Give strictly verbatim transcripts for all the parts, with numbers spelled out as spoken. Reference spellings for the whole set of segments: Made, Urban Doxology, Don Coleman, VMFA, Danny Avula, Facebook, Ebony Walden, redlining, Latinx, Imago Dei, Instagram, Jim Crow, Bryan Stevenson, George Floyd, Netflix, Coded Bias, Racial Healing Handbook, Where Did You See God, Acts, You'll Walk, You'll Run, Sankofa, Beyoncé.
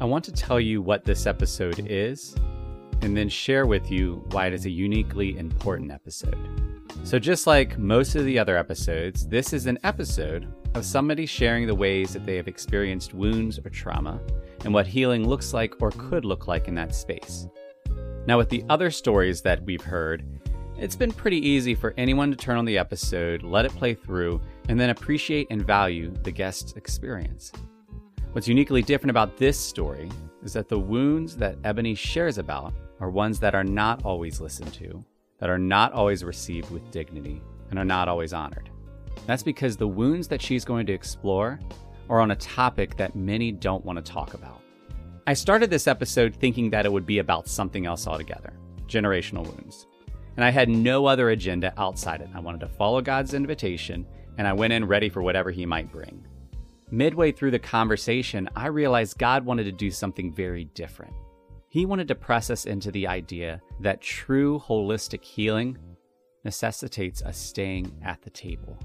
I want to tell you what this episode is, and then share with you why it is a uniquely important episode. So just like most of the other episodes, this is an episode of somebody sharing the ways that they have experienced wounds or trauma, and what healing looks like or could look like in that space. Now, with the other stories that we've heard, it's been pretty easy for anyone to turn on the episode, let it play through, and then appreciate and value the guest's experience. What's uniquely different about this story is that the wounds that Ebony shares about are ones that are not always listened to, that are not always received with dignity, and are not always honored. That's because the wounds that she's going to explore are on a topic that many don't want to talk about. I started this episode thinking that it would be about something else altogether, generational wounds. And I had no other agenda outside it. I wanted to follow God's invitation, and I went in ready for whatever he might bring. Midway through the conversation, I realized God wanted to do something very different. He wanted to press us into the idea that true holistic healing necessitates us staying at the table.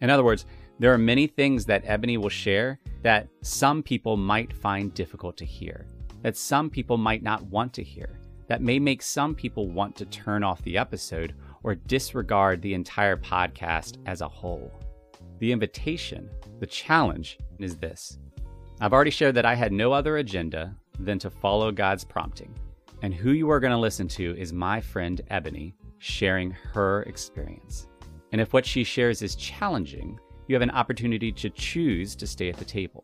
In other words, there are many things that Ebony will share that some people might find difficult to hear, that some people might not want to hear, that may make some people want to turn off the episode or disregard the entire podcast as a whole. The invitation, the challenge, is this. I've already shared that I had no other agenda than to follow God's prompting, and who you are going to listen to is my friend Ebony sharing her experience. And if what she shares is challenging, you have an opportunity to choose to stay at the table,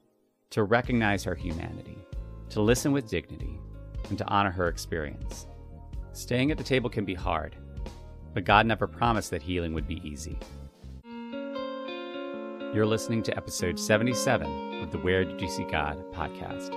to recognize her humanity, to listen with dignity, and to honor her experience. Staying at the table can be hard, but God never promised that healing would be easy. You're listening to episode seventy-seven of the Where Did You See God podcast.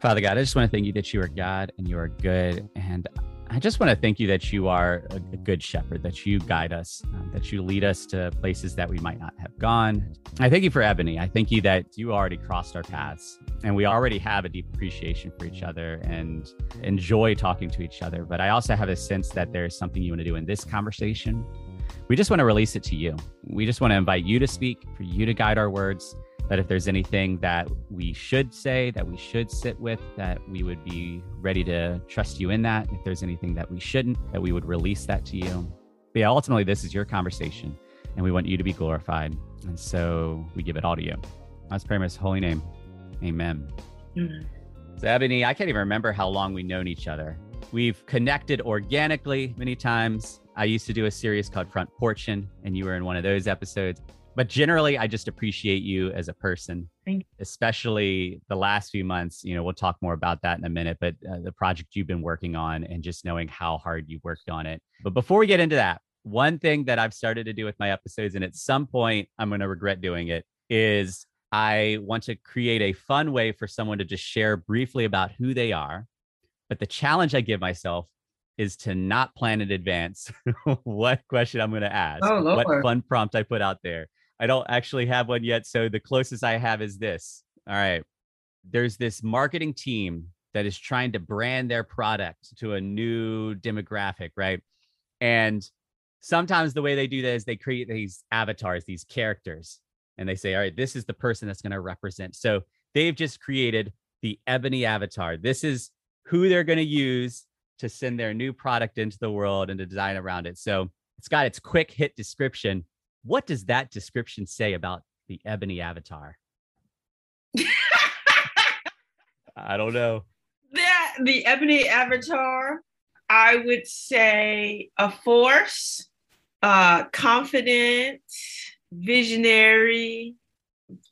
Father God, I just want to thank you that you are God and you are good. And I just want to thank you that you are a good shepherd, that you guide us, um, that you lead us to places that we might not have gone. I thank you for Ebony. I thank you that you already crossed our paths and we already have a deep appreciation for each other and enjoy talking to each other. But I also have a sense that there is something you want to do in this conversation. We just want to release it to you. We just want to invite you to speak, for you to guide our words. That if there's anything that we should say, that we should sit with, that we would be ready to trust you in that. If there's anything that we shouldn't, that we would release that to you. But yeah, ultimately, this is your conversation, and we want you to be glorified. And so we give it all to you. Let's pray in his holy name. Amen. Mm-hmm. So Ebony, I can't even remember how long we've known each other. We've connected organically many times. I used to do a series called Front Portion, and you were in one of those episodes. But generally, I just appreciate you as a person, especially the last few months. You know, we'll talk more about that in a minute, but uh, the project you've been working on and just knowing how hard you worked on it. But before we get into that, one thing that I've started to do with my episodes, and at some point I'm going to regret doing it, is I want to create a fun way for someone to just share briefly about who they are. But the challenge I give myself is to not plan in advance what question I'm going to ask, oh, what fun prompt I put out there. I don't actually have one yet. So the closest I have is this. All right. There's this marketing team that is trying to brand their product to a new demographic, right? And sometimes the way they do that is they create these avatars, these characters, and they say, all right, this is the person that's going to represent. So they've just created the Ebony avatar. This is who they're going to use to send their new product into the world and to design around it. So it's got its quick hit description. What does that description say about the Ebony avatar? I don't know. That the Ebony avatar, I would say a force, uh, confident, visionary,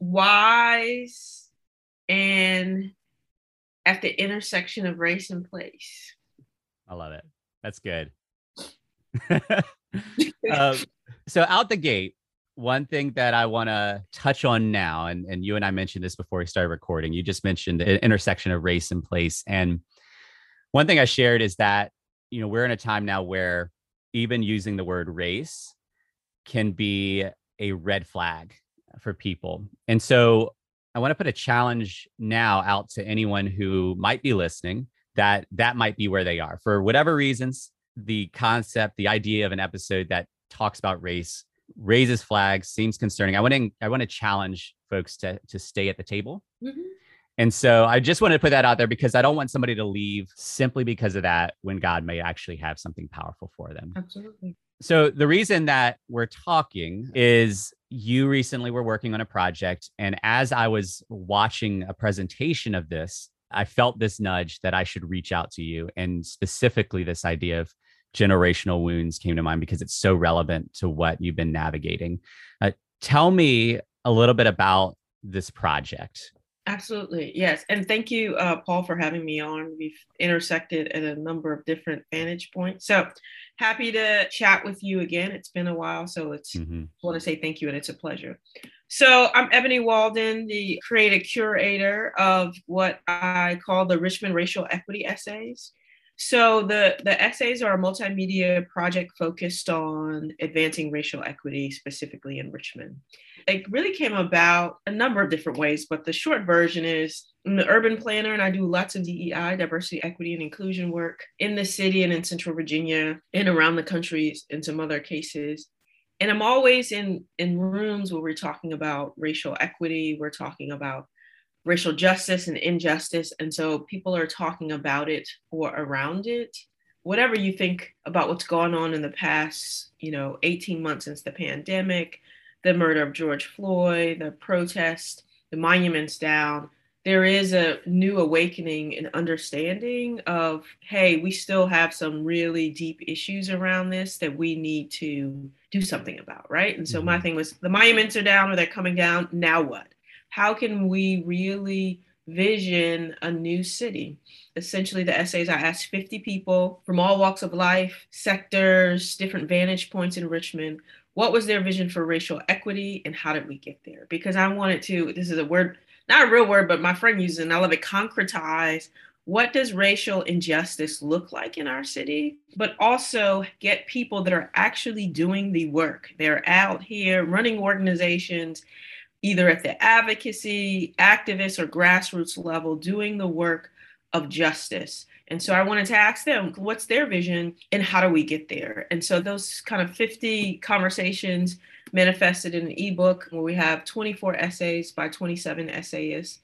wise, and at the intersection of race and place. I love it. That's good. um, So out the gate, one thing that I want to touch on now, and, and you and I mentioned this before we started recording, you just mentioned the intersection of race and place. And one thing I shared is that, you know, we're in a time now where even using the word race can be a red flag for people. And so I want to put a challenge now out to anyone who might be listening that that might be where they are. For whatever reasons, the concept, the idea of an episode that talks about race raises flags, seems concerning. I want to I want to challenge folks to to stay at the table. Mm-hmm. And so I just wanted to put that out there because I don't want somebody to leave simply because of that when God may actually have something powerful for them. Absolutely. So the reason that we're talking is you recently were working on a project. And as I was watching a presentation of this, I felt this nudge that I should reach out to you. And specifically this idea of generational wounds came to mind because it's so relevant to what you've been navigating. Uh, tell me a little bit about this project. Absolutely. Yes. And thank you, uh, Paul, for having me on. We've intersected at a number of different vantage points. So happy to chat with you again. It's been a while. So it's mm-hmm. I want to say thank you. And it's a pleasure. So I'm Ebony Walden, the creative curator of what I call the Richmond Racial Equity Essays. So the, the essays are a multimedia project focused on advancing racial equity, specifically in Richmond. It really came about a number of different ways, but the short version is I'm the urban planner and I do lots of D E I, diversity, equity, and inclusion work in the city and in Central Virginia and around the country in some other cases. And I'm always in, in rooms where we're talking about racial equity, we're talking about racial justice and injustice. And so people are talking about it or around it. Whatever you think about what's gone on in the past, you know, eighteen months since the pandemic, the murder of George Floyd, the protest, the monuments down, there is a new awakening and understanding of, hey, we still have some really deep issues around this that we need to do something about, right? And so my thing was the monuments are down or they're coming down, now what? How can we really vision a new city? Essentially, the essays, I asked fifty people from all walks of life, sectors, different vantage points in Richmond. What was their vision for racial equity and how did we get there? Because I wanted to, this is a word, not a real word, but my friend uses it and I love it, concretize. What does racial injustice look like in our city? But also get people that are actually doing the work. They're out here running organizations, either at the advocacy, activist, or grassroots level, doing the work of justice. And so I wanted to ask them, what's their vision and how do we get there? And so those kind of fifty conversations manifested in an ebook where we have twenty-four essays by twenty-seven essayists.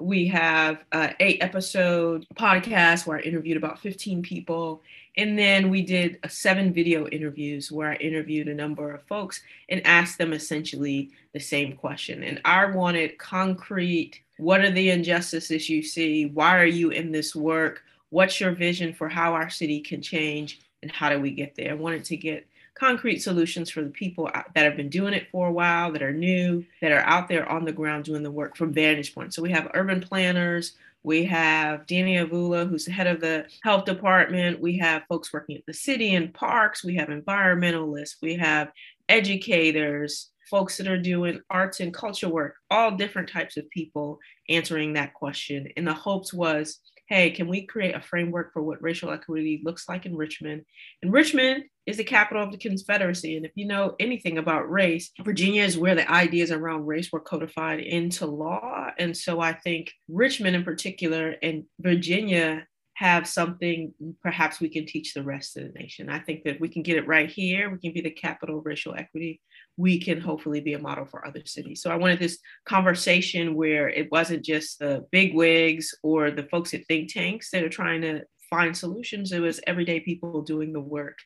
We have an eight episode podcast where I interviewed about fifteen people. And then we did a seven video interviews where I interviewed a number of folks and asked them essentially the same question. And I wanted concrete, what are the injustices you see? Why are you in this work? What's your vision for how our city can change? And how do we get there? I wanted to get concrete solutions for the people that have been doing it for a while, that are new, that are out there on the ground doing the work from vantage point. So we have urban planners, we have Danny Avula, who's the head of the health department, we have folks working at the city and parks, we have environmentalists, we have educators, folks that are doing arts and culture work, all different types of people answering that question. And the hopes was, hey, can we create a framework for what racial equity looks like in Richmond? And Richmond is the capital of the Confederacy. And if you know anything about race, Virginia is where the ideas around race were codified into law. And so I think Richmond in particular and Virginia have something perhaps we can teach the rest of the nation. I think that we can get it right here. We can be the capital of racial equity. We can hopefully be a model for other cities. So I wanted this conversation where it wasn't just the big wigs or the folks at think tanks that are trying to find solutions. It was everyday people doing the work.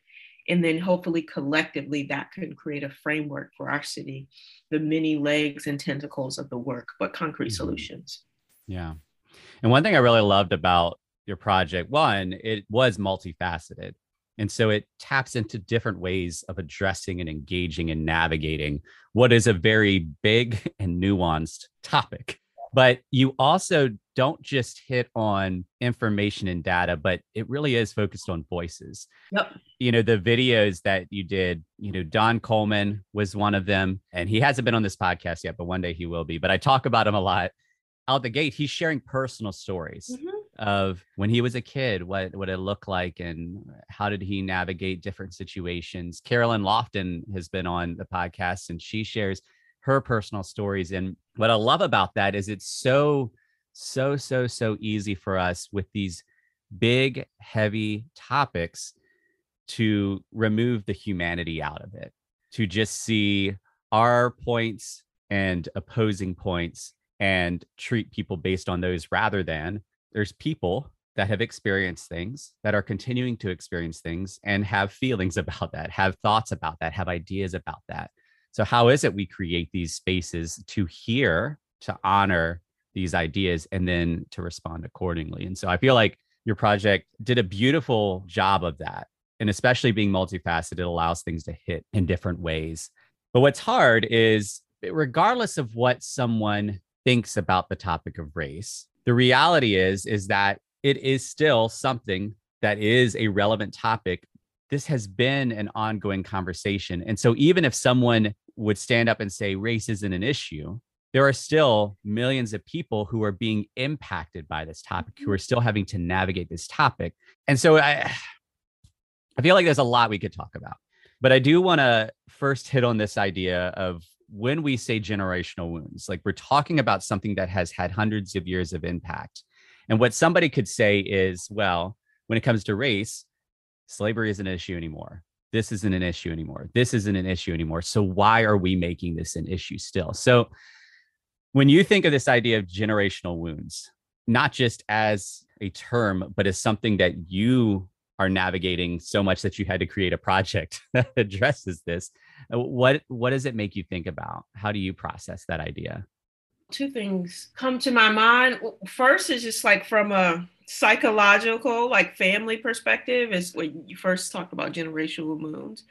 And then hopefully collectively that can create a framework for our city, the many legs and tentacles of the work, but concrete mm-hmm. solutions. Yeah. And one thing I really loved about your project, one, it was multifaceted. And so it taps into different ways of addressing and engaging and navigating what is a very big and nuanced topic. But you also don't just hit on information and data, but it really is focused on voices. Yep. You know, the videos that you did, you know, Don Coleman was one of them, and he hasn't been on this podcast yet, but one day he will be. But I talk about him a lot. Out the gate, he's sharing personal stories. Mm-hmm. of when he was a kid, what, what it looked like and how did he navigate different situations. Carolyn Lofton has been on the podcast and she shares her personal stories. And what I love about that is it's so, so, so, so easy for us with these big, heavy topics to remove the humanity out of it, to just see our points and opposing points and treat people based on those, rather than there's people that have experienced things, that are continuing to experience things and have feelings about that, have thoughts about that, have ideas about that. So how is it we create these spaces to hear, to honor these ideas, and then to respond accordingly? And so I feel like your project did a beautiful job of that. And especially being multifaceted allows things to hit in different ways. But what's hard is, regardless of what someone thinks about the topic of race, the reality is, is that it is still something that is a relevant topic. This has been an ongoing conversation. And so even if someone would stand up and say race isn't an issue, there are still millions of people who are being impacted by this topic, who are still having to navigate this topic. And so I, I feel like there's a lot we could talk about, but I do want to first hit on this idea of when we say generational wounds, like we're talking about something that has had hundreds of years of impact. And what somebody could say is, well, when it comes to race, slavery isn't an issue anymore. This isn't an issue anymore. This isn't an issue anymore. So why are we making this an issue still? So when you think of this idea of generational wounds, not just as a term, but as something that you are navigating so much that you had to create a project that addresses this, what, what does it make you think about? How do you process that idea? Two things come to my mind. First is just like from a psychological, like family perspective, is when you first talk about generational wounds,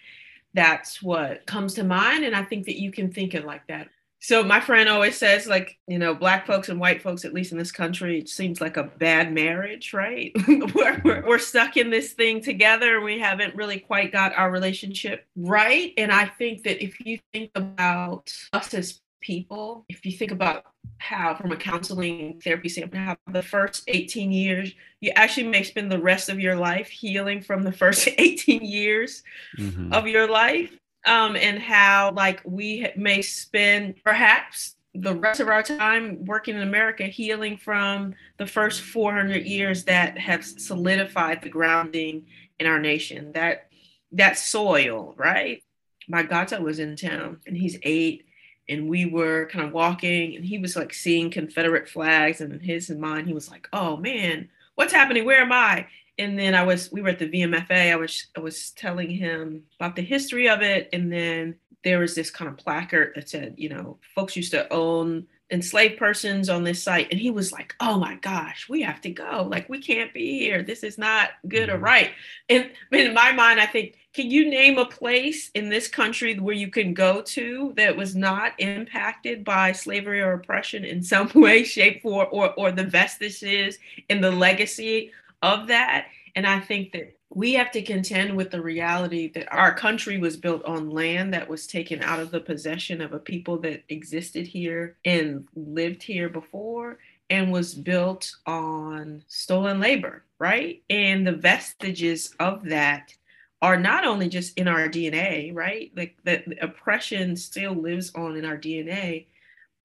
that's what comes to mind. And I think that you can think it like that. So my friend always says, like, you know, Black folks and white folks, at least in this country, it seems like a bad marriage, right? we're, we're, we're stuck in this thing together. We haven't really quite got our relationship right. And I think that if you think about us as people, if you think about how, from a counseling therapy standpoint, how the first eighteen years, you actually may spend the rest of your life healing from the first eighteen years mm-hmm. of your life, um, and how, like, we may spend perhaps the rest of our time working in America healing from the first four hundred years that have solidified the grounding in our nation, that that soil, right? My godson was in town and he's eight. And we were kind of walking and he was like seeing Confederate flags, and in his mind, he was like, oh man, what's happening? Where am I? And then I was, we were at the V M F A. I was, I was telling him about the history of it. And then there was this kind of placard that said, you know, folks used to own enslaved persons on this site. And he was like, oh my gosh, we have to go. Like, we can't be here. This is not good or right. And in my mind, I think, can you name a place in this country where you can go to that was not impacted by slavery or oppression in some way, shape, or, or, or the vestiges and the legacy of that? And I think that we have to contend with the reality that our country was built on land that was taken out of the possession of a people that existed here and lived here before, and was built on stolen labor, right? And the vestiges of that are not only just in our D N A, right? Like the, the oppression still lives on in our D N A,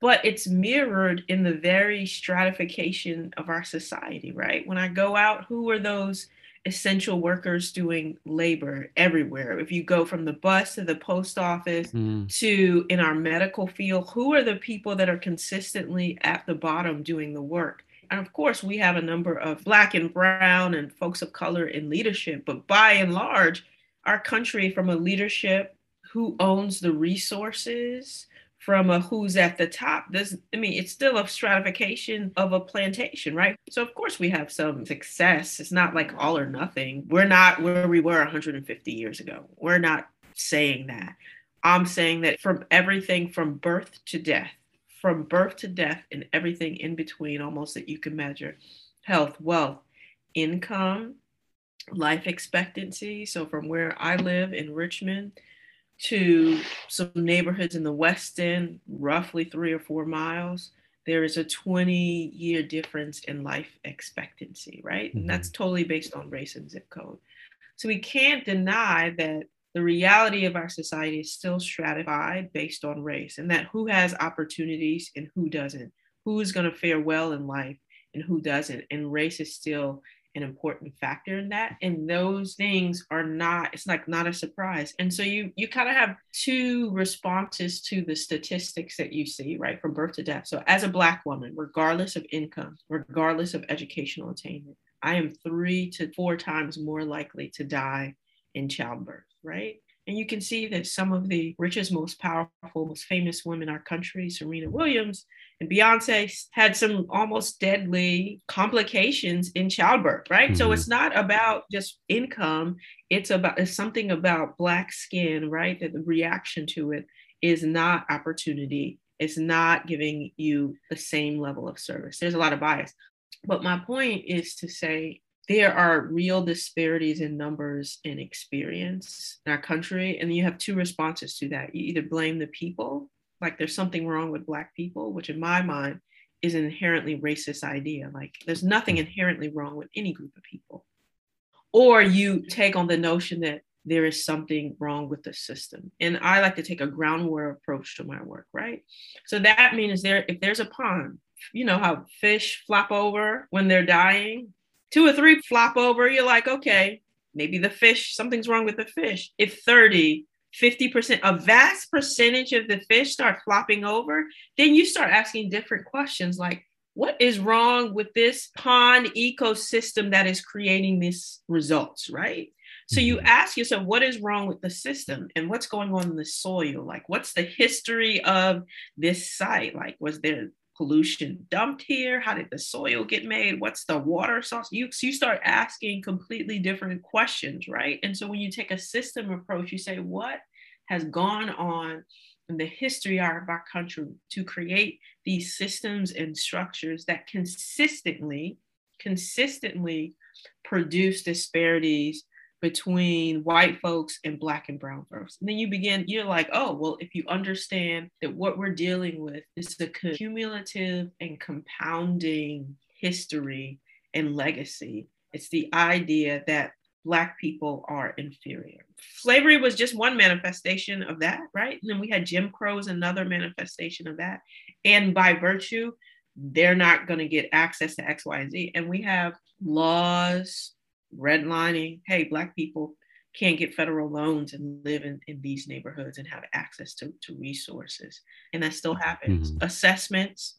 but it's mirrored in the very stratification of our society, right? When I go out, who are those essential workers doing labor everywhere? If you go from the bus to the post office mm. to in our medical field, who are the people that are consistently at the bottom doing the work? And of course, we have a number of Black and brown and folks of color in leadership, but by and large, our country, from a leadership, who owns the resources, from a who's at the top, this, I mean, it's still a stratification of a plantation, right? So of course we have some success. It's not like all or nothing. We're not where we were one hundred fifty years ago. We're not saying that. I'm saying that from everything from birth to death, from birth to death and everything in between, almost, that you can measure: health, wealth, income, life expectancy. So from where I live in Richmond to some neighborhoods in the West End, roughly three or four miles, there is a twenty year difference in life expectancy, right? Mm-hmm. And that's totally based on race and zip code. So we can't deny that the reality of our society is still stratified based on race, and that who has opportunities and who doesn't, who is going to fare well in life and who doesn't. And race is still an important factor in that. And those things are not, it's like not a surprise. And so you you kind of have two responses to the statistics that you see, right? From birth to death. So as a Black woman, regardless of income, regardless of educational attainment, I am three to four times more likely to die in childbirth, right? And you can see that some of the richest, most powerful, most famous women in our country, Serena Williams and Beyonce, had some almost deadly complications in childbirth, right? Mm-hmm. So it's not about just income. It's about, it's something about Black skin, right? That the reaction to it is not opportunity. It's not giving you the same level of service. There's a lot of bias. But my point is to say, there are real disparities in numbers and experience in our country. And you have two responses to that. You either blame the people, like there's something wrong with Black people, which in my mind is an inherently racist idea. Like there's nothing inherently wrong with any group of people. Or you take on the notion that there is something wrong with the system. And I like to take a groundwater approach to my work, right? So that means there, if there's a pond, you know how fish flop over when they're dying? Two or three flop over, you're like, okay, maybe the fish, something's wrong with the fish. If thirty, fifty percent, a vast percentage of the fish start flopping over, then you start asking different questions like, what is wrong with this pond ecosystem that is creating these results, right? So you ask yourself, what is wrong with the system and what's going on in the soil? Like, what's the history of this site? Like, was there pollution dumped here? How did the soil get made? What's the water source? You, you start asking completely different questions, right? And so when you take a system approach, you say, what has gone on in the history of our country to create these systems and structures that consistently, consistently produce disparities between white folks and Black and brown folks. And then you begin, you're like, oh, well, if you understand that what we're dealing with is the cumulative and compounding history and legacy, it's the idea that Black people are inferior. Slavery was just one manifestation of that, right? And then we had Jim Crow as another manifestation of that. And by virtue, they're not going to get access to X, Y, and Z. And we have laws, redlining, hey, Black people can't get federal loans and live in, in these neighborhoods and have access to, to resources. And that still happens. Mm-hmm. Assessments,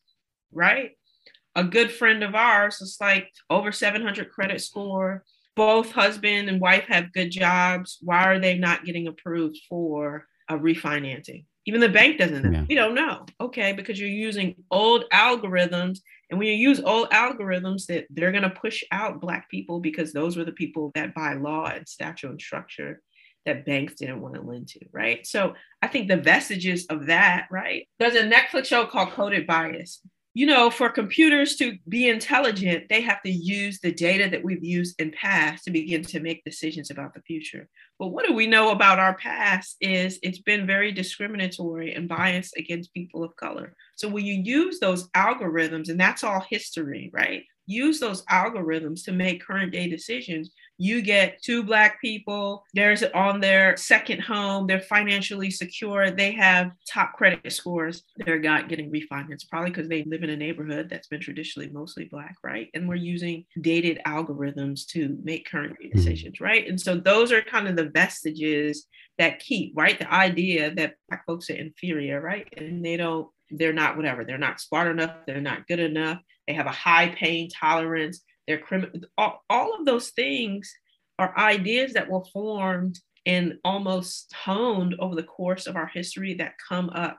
right? A good friend of ours is like over seven hundred credit score. Both husband and wife have good jobs. Why are they not getting approved for a refinancing? Even the bank doesn't know. Yeah. We don't know. Okay, because you're using old algorithms. And when you use old algorithms, that they're going to push out Black people because those were the people that by law and statute and structure that banks didn't want to lend to, right? So I think the vestiges of that, right? There's a Netflix show called Coded Bias. You know, for computers to be intelligent, they have to use the data that we've used in past to begin to make decisions about the future. But what do we know about our past is it's been very discriminatory and biased against people of color. So when you use those algorithms, and that's all history, right? Use those algorithms to make current day decisions. You get two Black people, they're on their second home, they're financially secure, they have top credit scores, they're not getting refinanced, probably because they live in a neighborhood that's been traditionally mostly Black, right? And we're using dated algorithms to make current day decisions, right? And so those are kind of the vestiges that keep, right? The idea that Black folks are inferior, right? And they don't, they're not whatever, they're not smart enough, they're not good enough, they have a high pain tolerance, they're criminal. All, all of those things are ideas that were formed and almost honed over the course of our history that come up.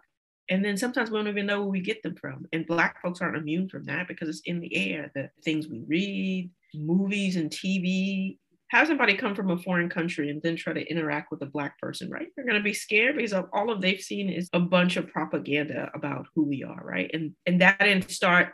And then sometimes we don't even know where we get them from. And Black folks aren't immune from that because it's in the air, the things we read, movies and T V. How does somebody come from a foreign country and then try to interact with a Black person, right? They're going to be scared because of all of they've seen is a bunch of propaganda about who we are, right? And and that didn't start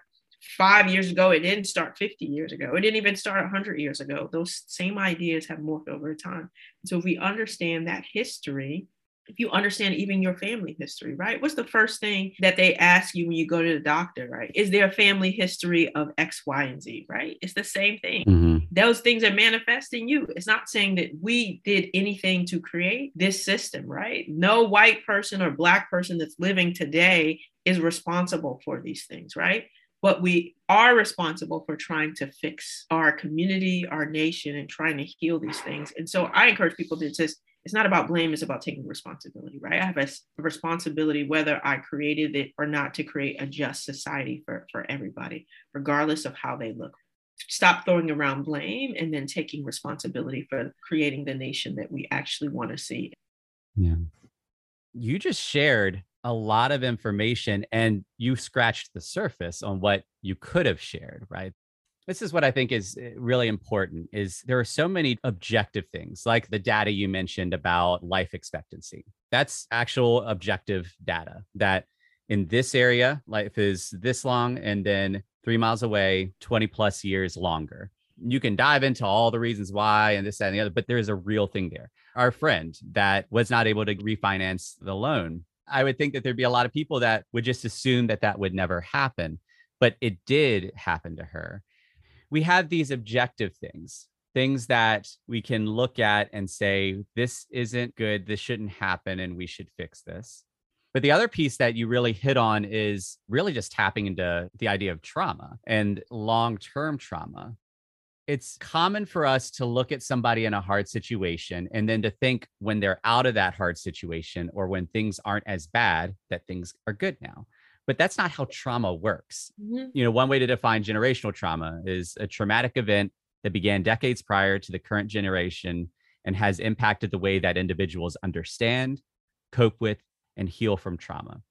five years ago. It didn't start fifty years ago. It didn't even start one hundred years ago. Those same ideas have morphed over time. So if we understand that history, if you understand even your family history, right? What's the first thing that they ask you when you go to the doctor, right? Is there a family history of X, Y, and Z, right? It's the same thing. Mm-hmm. Those things are manifesting you. It's not saying that we did anything to create this system, right? No white person or Black person that's living today is responsible for these things, right? what we are responsible for trying to fix our community, our nation, and trying to heal these things. And so I encourage people to just, it's not about blame, it's about taking responsibility, right? I have a responsibility, whether I created it or not, to create a just society for, for everybody, regardless of how they look. Stop throwing around blame and then taking responsibility for creating the nation that we actually want to see. Yeah. You just shared a lot of information and you scratched the surface on what you could have shared, right? This is what I think is really important, is there are so many objective things, like the data you mentioned about life expectancy. That's actual objective data that in this area, life is this long, and then three miles away, twenty plus years longer. You can dive into all the reasons why and this, that, and the other, but there is a real thing there. Our friend that was not able to refinance the loan, I would think that there'd be a lot of people that would just assume that that would never happen, but it did happen to her. We have these objective things, things that we can look at and say, this isn't good, this shouldn't happen, and we should fix this. But the other piece that you really hit on is really just tapping into the idea of trauma and long-term trauma. It's common for us to look at somebody in a hard situation and then to think when they're out of that hard situation or when things aren't as bad, that things are good now. But that's not how trauma works. Mm-hmm. You know, one way to define generational trauma is a traumatic event that began decades prior to the current generation and has impacted the way that individuals understand, cope with, and heal from trauma.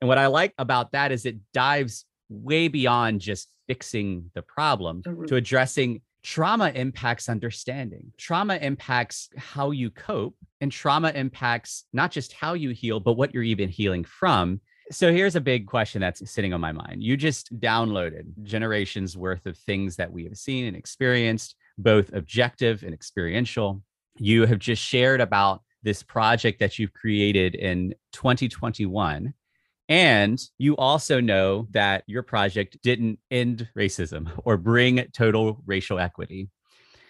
And what I like about that is it dives way beyond just fixing the problem to addressing trauma impacts understanding. Trauma impacts how you cope, and trauma impacts not just how you heal, but what you're even healing from. So here's a big question that's sitting on my mind. You just downloaded generations worth of things that we have seen and experienced, both objective and experiential. You have just shared about this project that you've created in twenty twenty-one. And you also know that your project didn't end racism or bring total racial equity.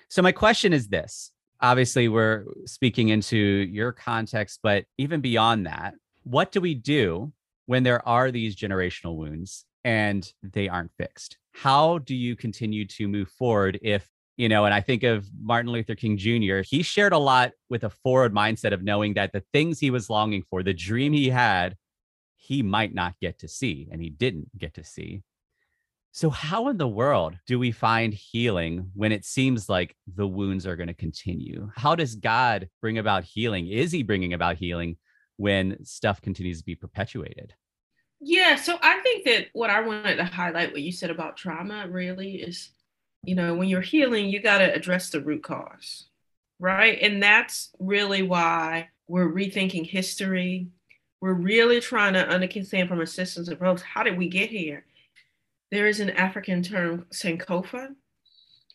So my question is this, obviously we're speaking into your context, but even beyond that, what do we do when there are these generational wounds and they aren't fixed? How do you continue to move forward if You know, and I think of Martin Luther King Junior He shared a lot with a forward mindset of knowing that the things he was longing for, the dream he had, he might not get to see, and he didn't get to see. So how in the world do we find healing when it seems like the wounds are going to continue? How does God bring about healing? Is he bringing about healing when stuff continues to be perpetuated? Yeah, so I think that what I wanted to highlight, what you said about trauma really is, you know, when you're healing, you got to address the root cause, right? And that's really why we're rethinking history. We're really trying to understand from a systems approach, how did we get here? There is an African term, Sankofa,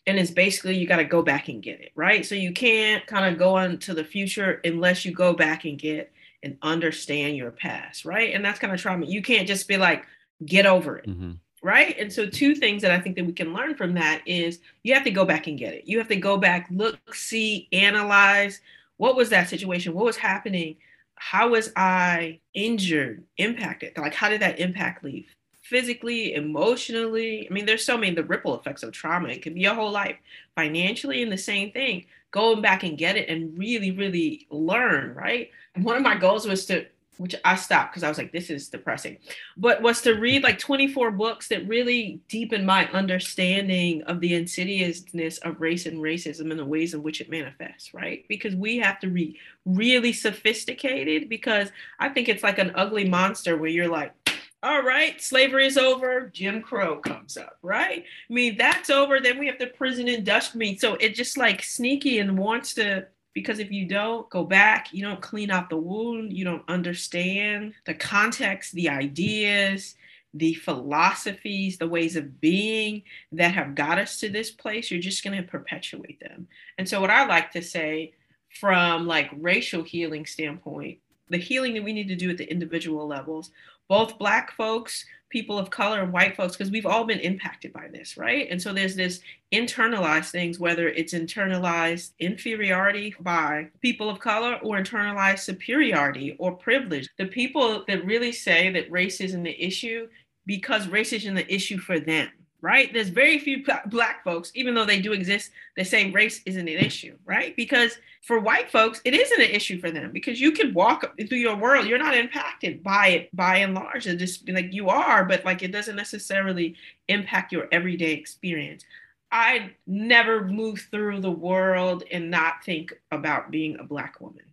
and it's basically you got to go back and get it, right? So you can't kind of go on to the future unless you go back and get and understand your past, right? And that's kind of trauma. You can't just be like, get over it. Mm-hmm. Right. And so two things that I think that we can learn from that is you have to go back and get it. You have to go back, look, see, analyze. What was that situation? What was happening? How was I injured, impacted? Like, how did that impact leave physically, emotionally? I mean, there's so many, the ripple effects of trauma. It could be your whole life financially, and the same thing, going back and get it and really, really learn. Right. One of my goals was to which I stopped because I was like, this is depressing, but was to read like twenty-four books that really deepened my understanding of the insidiousness of race and racism and the ways in which it manifests, right? Because we have to be really sophisticated, because I think it's like an ugly monster where you're like, all right, slavery is over, Jim Crow comes up, right? I mean, that's over, then we have the prison industrial. I mean, so it just like sneaky and wants to. Because if you don't go back, you don't clean out the wound, you don't understand the context, the ideas, the philosophies, the ways of being that have got us to this place, you're just going to perpetuate them. And so what I like to say from like racial healing standpoint, the healing that we need to do at the individual levels, both Black folks, people of color, and white folks, because we've all been impacted by this, right? And so there's this internalized things, whether it's internalized inferiority by people of color or internalized superiority or privilege. The people that really say that race isn't the issue because race isn't the issue for them, right? There's very few Black folks, even though they do exist, that say race isn't an issue, right? Because for white folks, it isn't an issue for them, because you can walk through your world, you're not impacted by it by and large. It just like you are, but like it doesn't necessarily impact your everyday experience. I never move through the world and not think about being a Black woman,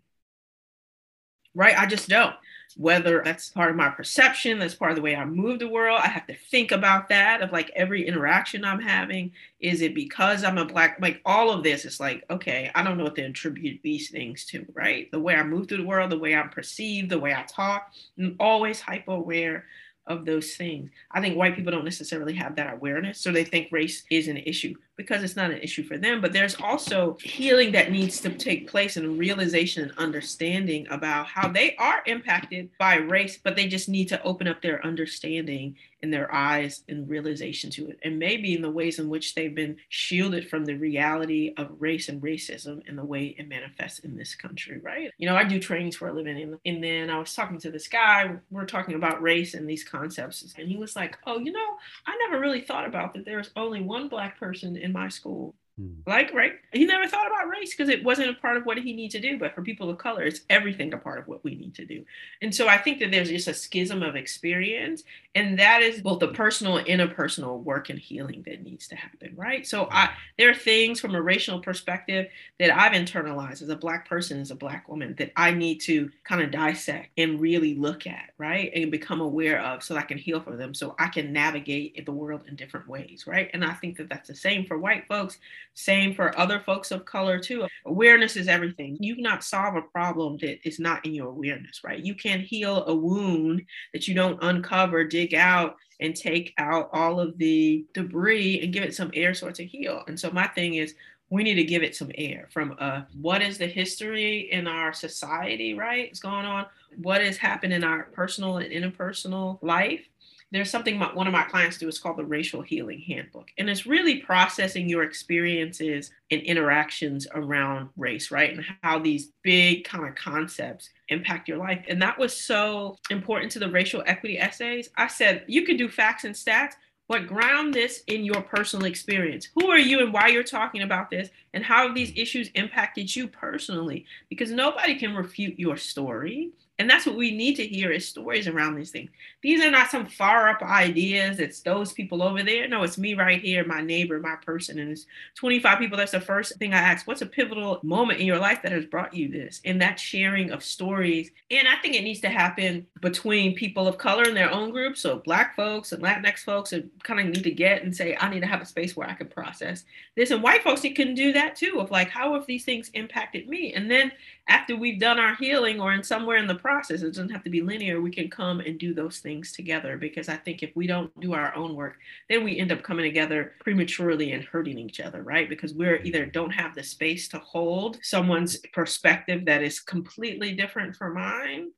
right? I just don't. Whether that's part of my perception, that's part of the way I move the world, I have to think about that, of like every interaction I'm having. Is it because I'm a Black, like all of this is like, okay, I don't know what to attribute these things to, right? The way I move through the world, the way I'm perceived, the way I talk, I'm always hyper-aware of those things. I think white people don't necessarily have that awareness. So they think race is an issue because it's not an issue for them. But there's also healing that needs to take place and realization and understanding about how they are impacted by race, but they just need to open up their understanding and their eyes and realization to it. And maybe in the ways in which they've been shielded from the reality of race and racism and the way it manifests in this country, right? You know, I do trainings for a living. And then I was talking to this guy, we're talking about race and these concepts. And he was like, oh, you know, I never really thought about that. There's only one Black person in my school. Mm. Like, right? He never thought about race because it wasn't a part of what he needed to do. But for people of color, it's everything a part of what we need to do. And so I think that there's just a schism of experience. And that is both the personal and interpersonal work and healing that needs to happen, right? So I, there are things from a racial perspective that I've internalized as a Black person, as a Black woman, that I need to kind of dissect and really look at, right? And become aware of so I can heal from them, so I can navigate the world in different ways, right? And I think that that's the same for white folks. Same for other folks of color too. Awareness is everything. You cannot solve a problem that is not in your awareness, right? You can't heal a wound that you don't uncover, dig out, and take out all of the debris and give it some air so it to heal. And so my thing is, we need to give it some air from uh, what is the history in our society, right? It's going on. What has happened in our personal and interpersonal life? There's something my, one of my clients do, it's called the Racial Healing Handbook. And it's really processing your experiences and interactions around race, right? And how these big kind of concepts impact your life. And that was so important to the racial equity essays. I said, you can do facts and stats, but ground this in your personal experience. Who are you and why you're talking about this? And how have these issues impacted you personally? Because nobody can refute your story. And that's what we need to hear is stories around these things. These are not some far up ideas. It's those people over there. No, it's me right here, my neighbor, my person. And it's twenty-five people. That's the first thing I ask. What's a pivotal moment in your life that has brought you this? And that sharing of stories. And I think it needs to happen between people of color in their own groups. So Black folks and Latinx folks kind of need to get and say, I need to have a space where I can process this. And white folks, it can do that too, of like, how have these things impacted me? And then after we've done our healing or in somewhere in the process, it doesn't have to be linear, we can come and do those things together. Because I think if we don't do our own work, then we end up coming together prematurely and hurting each other, right? Because we're either don't have the space to hold someone's perspective that is completely different from mine,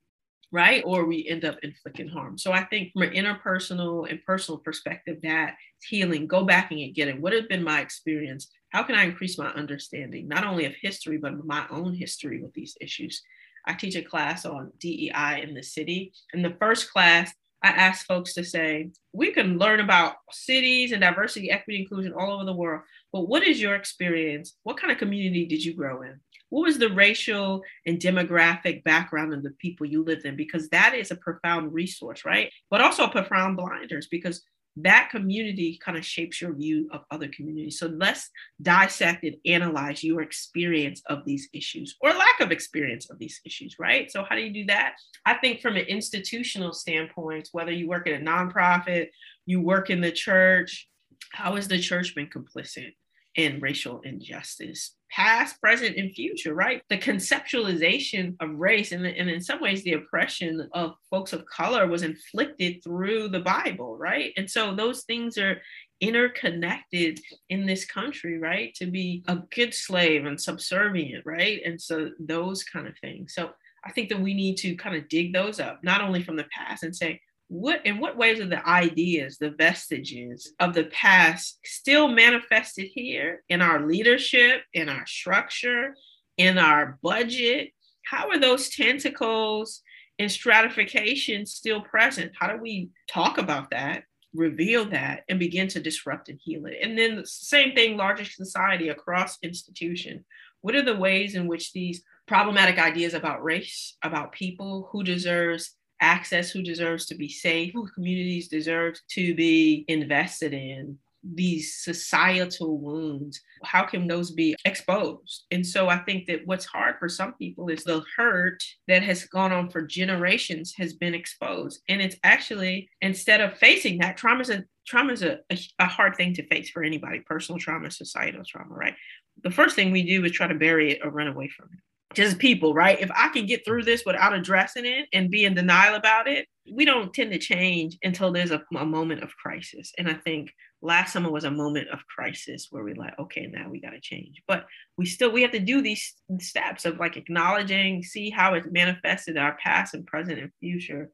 right? Or we end up inflicting harm. So I think from an interpersonal and personal perspective, that healing, go back and get it. What has been my experience? How can I increase my understanding, not only of history, but my own history with these issues? I teach a class on D E I in the city. In the first class, I ask folks to say, we can learn about cities and diversity, equity, inclusion all over the world, but what is your experience? What kind of community did you grow in? What was the racial and demographic background of the people you lived in? Because that is a profound resource, right? But also a profound blinders, because that community kind of shapes your view of other communities. So let's dissect and analyze your experience of these issues or lack of experience of these issues, right? So how do you do that? I think from an institutional standpoint, whether you work at a nonprofit, you work in the church, how has the church been complicit in racial injustice? Past, present, and future, right? The conceptualization of race and, and in some ways the oppression of folks of color was inflicted through the Bible, right? And so those things are interconnected in this country, right? To be a good slave and subservient, right? And so those kind of things. So I think that we need to kind of dig those up, not only from the past and say, What in what ways are the ideas, the vestiges of the past still manifested here in our leadership, in our structure, in our budget? How are those tentacles and stratification still present? How do we talk about that reveal that and begin to disrupt and heal it. And then the same thing, larger society across institution. What are the ways in which these problematic ideas about race, about people, who deserves access, who deserves to be safe, who communities deserve to be invested in, these societal wounds, how can those be exposed? And so I think that what's hard for some people is the hurt that has gone on for generations has been exposed. And it's actually, instead of facing that, trauma is a, trauma is a, a, a hard thing to face for anybody, personal trauma, societal trauma, right? The first thing we do is try to bury it or run away from it. Just people, right? If I can get through this without addressing it and be in denial about it, we don't tend to change until there's a, a moment of crisis. And I think last summer was a moment of crisis where we're like, okay, now we got to change. But we still, we have to do these steps of like acknowledging, see how it's manifested in our past and present and future,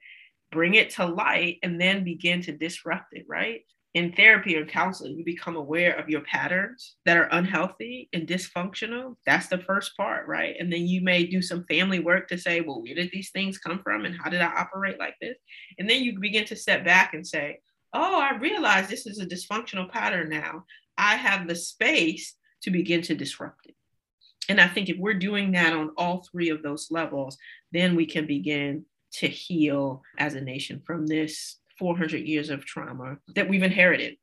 bring it to light, and then begin to disrupt it, right? In therapy or counseling, you become aware of your patterns that are unhealthy and dysfunctional. That's the first part, right? And then you may do some family work to say, well, where did these things come from and how did I operate like this? And then you begin to step back and say, oh, I realize this is a dysfunctional pattern now. I have the space to begin to disrupt it. And I think if we're doing that on all three of those levels, then we can begin to heal as a nation from this four hundred years of trauma that we've inherited.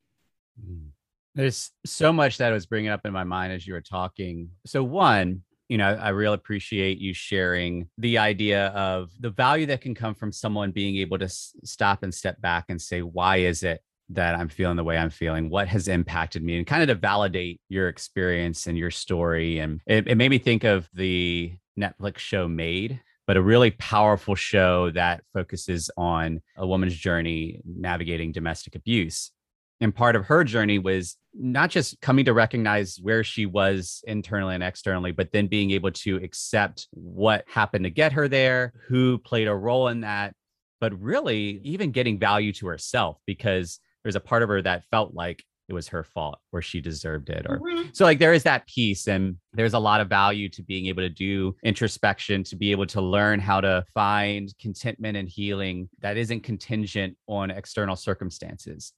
There's so much that I was bringing up in my mind as you were talking. So one, you know, I really appreciate you sharing the idea of the value that can come from someone being able to s- stop and step back and say, why is it that I'm feeling the way I'm feeling? What has impacted me? And kind of to validate your experience and your story. And it, it made me think of the Netflix show Made, but a really powerful show that focuses on a woman's journey navigating domestic abuse. And part of her journey was not just coming to recognize where she was internally and externally, but then being able to accept what happened to get her there, who played a role in that, but really even getting value to herself, because there's a part of her that felt like it was her fault or she deserved it. Or so like there is that piece, and there's a lot of value to being able to do introspection, to be able to learn how to find contentment and healing that isn't contingent on external circumstances.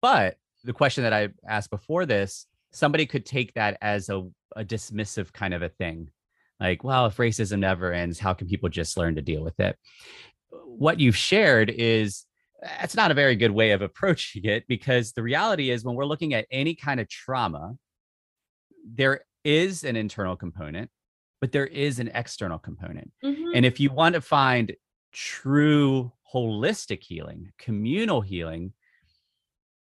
But the question that I asked before this, somebody could take that as a, a dismissive kind of a thing. Like, well, if racism never ends, how can people just learn to deal with it? What you've shared is that's not a very good way of approaching it, because the reality is when we're looking at any kind of trauma, there is an internal component, but there is an external component. Mm-hmm. And if you want to find true holistic healing, communal healing,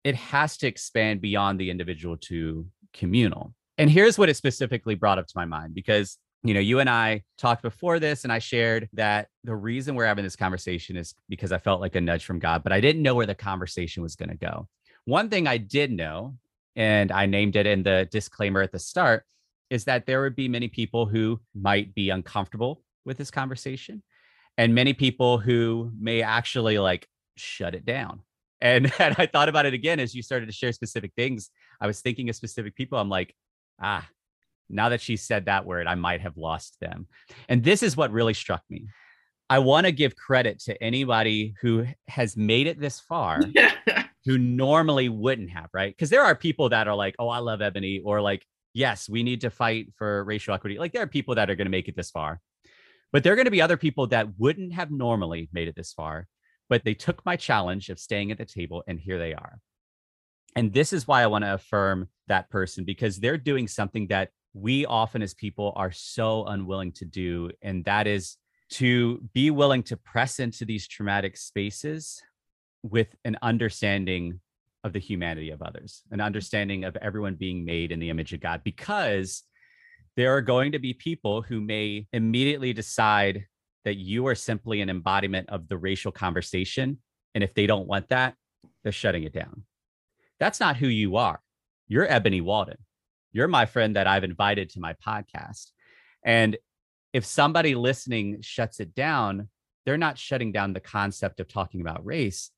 it has to expand beyond the individual to communal. And here's what it specifically brought up to my mind, because you know, you and I talked before this, and I shared that the reason we're having this conversation is because I felt like a nudge from God, but I didn't know where the conversation was going to go. One thing I did know, and I named it in the disclaimer at the start, is that there would be many people who might be uncomfortable with this conversation, and many people who may actually like shut it down. And, and I thought about it again as you started to share specific things. I was thinking of specific people. I'm like, ah, now that she said that word, I might have lost them. And this is what really struck me. I want to give credit to anybody who has made it this far who normally wouldn't have, right? Because there are people that are like, oh, I love Ebony, or like, yes, we need to fight for racial equity. Like there are people that are going to make it this far, but there are going to be other people that wouldn't have normally made it this far, but they took my challenge of staying at the table, and here they are. And this is why I want to affirm that person, because they're doing something that we often as people are so unwilling to do, and that is to be willing to press into these traumatic spaces with an understanding of the humanity of others, an understanding of everyone being made in the image of God, because there are going to be people who may immediately decide that you are simply an embodiment of the racial conversation. And if they don't want that, they're shutting it down. That's not who you are. You're Ebony Walden. You're my friend that I've invited to my podcast. And if somebody listening shuts it down, they're not shutting down the concept of talking about race.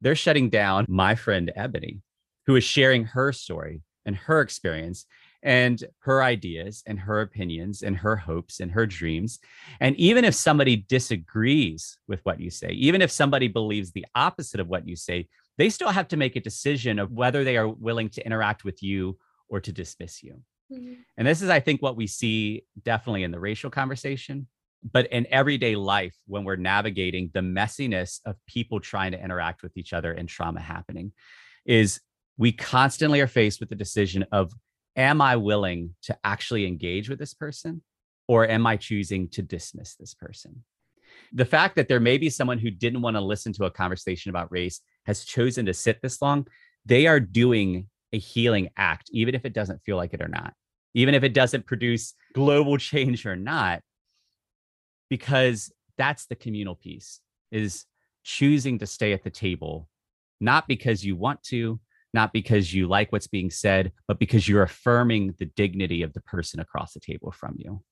They're shutting down my friend Ebony, who is sharing her story and her experience and her ideas and her opinions and her hopes and her dreams. And even if somebody disagrees with what you say, even if somebody believes the opposite of what you say, they still have to make a decision of whether they are willing to interact with you or to dismiss you. Mm-hmm. And this is, I think, what we see definitely in the racial conversation, but in everyday life, when we're navigating the messiness of people trying to interact with each other and trauma happening, is we constantly are faced with the decision of, am I willing to actually engage with this person, or am I choosing to dismiss this person? The fact that there may be someone who didn't want to listen to a conversation about race has chosen to sit this long, they are doing a healing act, even if it doesn't feel like it or not, even if it doesn't produce global change or not, because that's the communal piece, is choosing to stay at the table, not because you want to, not because you like what's being said, but because you're affirming the dignity of the person across the table from you.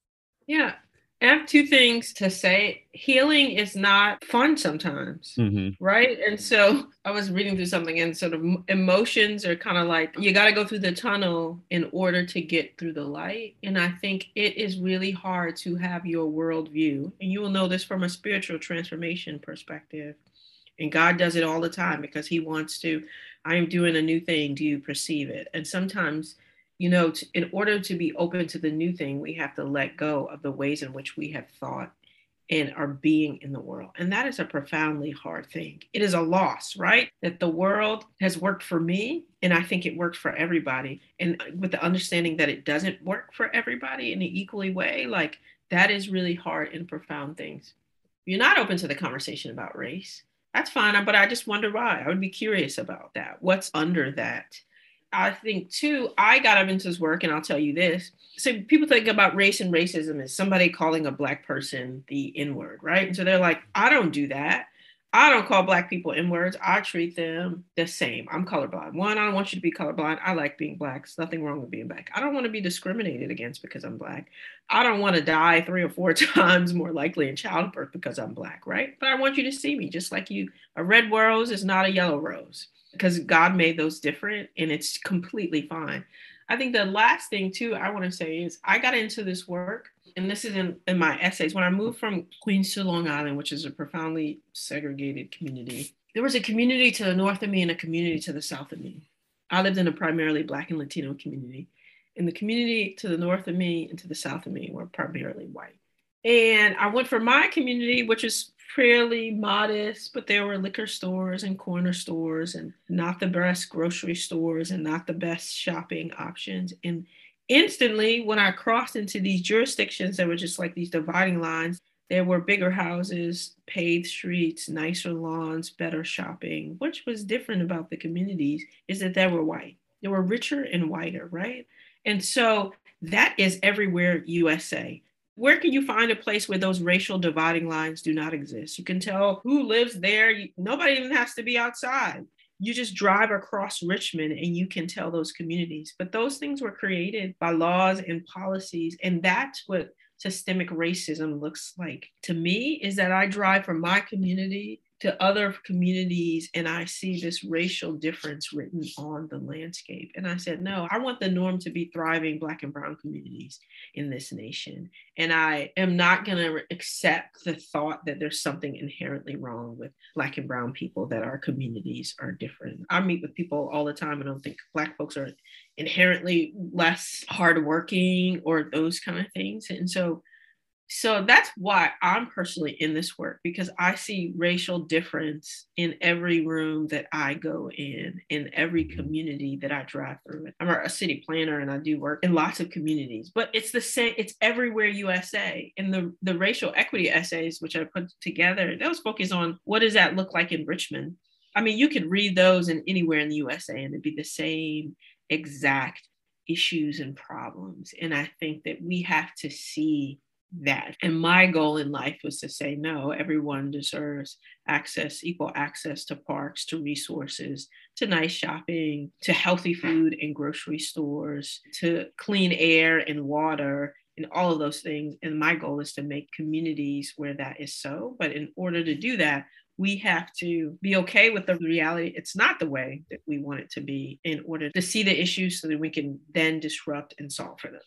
Yeah. I have two things to say. Healing is not fun sometimes, mm-hmm. right? And so I was reading through something, and sort of emotions are kind of like, you got to go through the tunnel in order to get through the light. And I think it is really hard to have your worldview. And you will know this from a spiritual transformation perspective. And God does it all the time, because he wants to, I am doing a new thing. Do you perceive it? And sometimes, you know, in order to be open to the new thing, we have to let go of the ways in which we have thought and are being in the world. And that is a profoundly hard thing. It is a loss, right? That the world has worked for me, and I think it worked for everybody. And with the understanding that it doesn't work for everybody in an equally way, like, that is really hard and profound things. You're not open to the conversation about race. That's fine, but I just wonder why. I would be curious about that. What's under that? I think, too, I got up into this work, and I'll tell you this. So people think about race and racism as somebody calling a Black person the N-word, right? And so they're like, I don't do that. I don't call Black people N-words. I treat them the same. I'm colorblind. One, I don't want you to be colorblind. I like being Black. There's nothing wrong with being Black. I don't want to be discriminated against because I'm Black. I don't want to die three or four times more likely in childbirth because I'm Black, right? But I want you to see me just like you. A red rose is not a yellow rose, because God made those different, and it's completely fine. I think the last thing, too, I want to say is I got into this work, and this is in, in my essays. When I moved from Queens to Long Island, which is a profoundly segregated community, there was a community to the north of me and a community to the south of me. I lived in a primarily Black and Latino community, and the community to the north of me and to the south of me were primarily white. And I went for my community, which is fairly modest, but there were liquor stores and corner stores and not the best grocery stores and not the best shopping options. And instantly, when I crossed into these jurisdictions that were just like these dividing lines, there were bigger houses, paved streets, nicer lawns, better shopping. What was different about the communities is that they were white. They were richer and whiter, right? And so that is everywhere U S A. Where can you find a place where those racial dividing lines do not exist? You can tell who lives there. Nobody even has to be outside. You just drive across Richmond and you can tell those communities. But those things were created by laws and policies. And that's what systemic racism looks like to me, is that I drive from my community to other communities, and I see this racial difference written on the landscape. And I said, no, I want the norm to be thriving Black and brown communities in this nation. And I am not gonna accept the thought that there's something inherently wrong with Black and brown people, that our communities are different. I meet with people all the time, and I don't think Black folks are inherently less hardworking or those kind of things. And so So that's why I'm personally in this work, because I see racial difference in every room that I go in, in every community that I drive through. I'm a city planner, and I do work in lots of communities, but it's the same, it's everywhere U S A. And the, the racial equity essays, which I put together, those focus on what does that look like in Richmond? I mean, you could read those in anywhere in the U S A, and it'd be the same exact issues and problems. And I think that we have to see that. And my goal in life was to say, no, everyone deserves access, equal access to parks, to resources, to nice shopping, to healthy food and grocery stores, to clean air and water, and all of those things. And my goal is to make communities where that is so. But in order to do that, we have to be okay with the reality. It's not the way that we want it to be, in order to see the issues so that we can then disrupt and solve for them.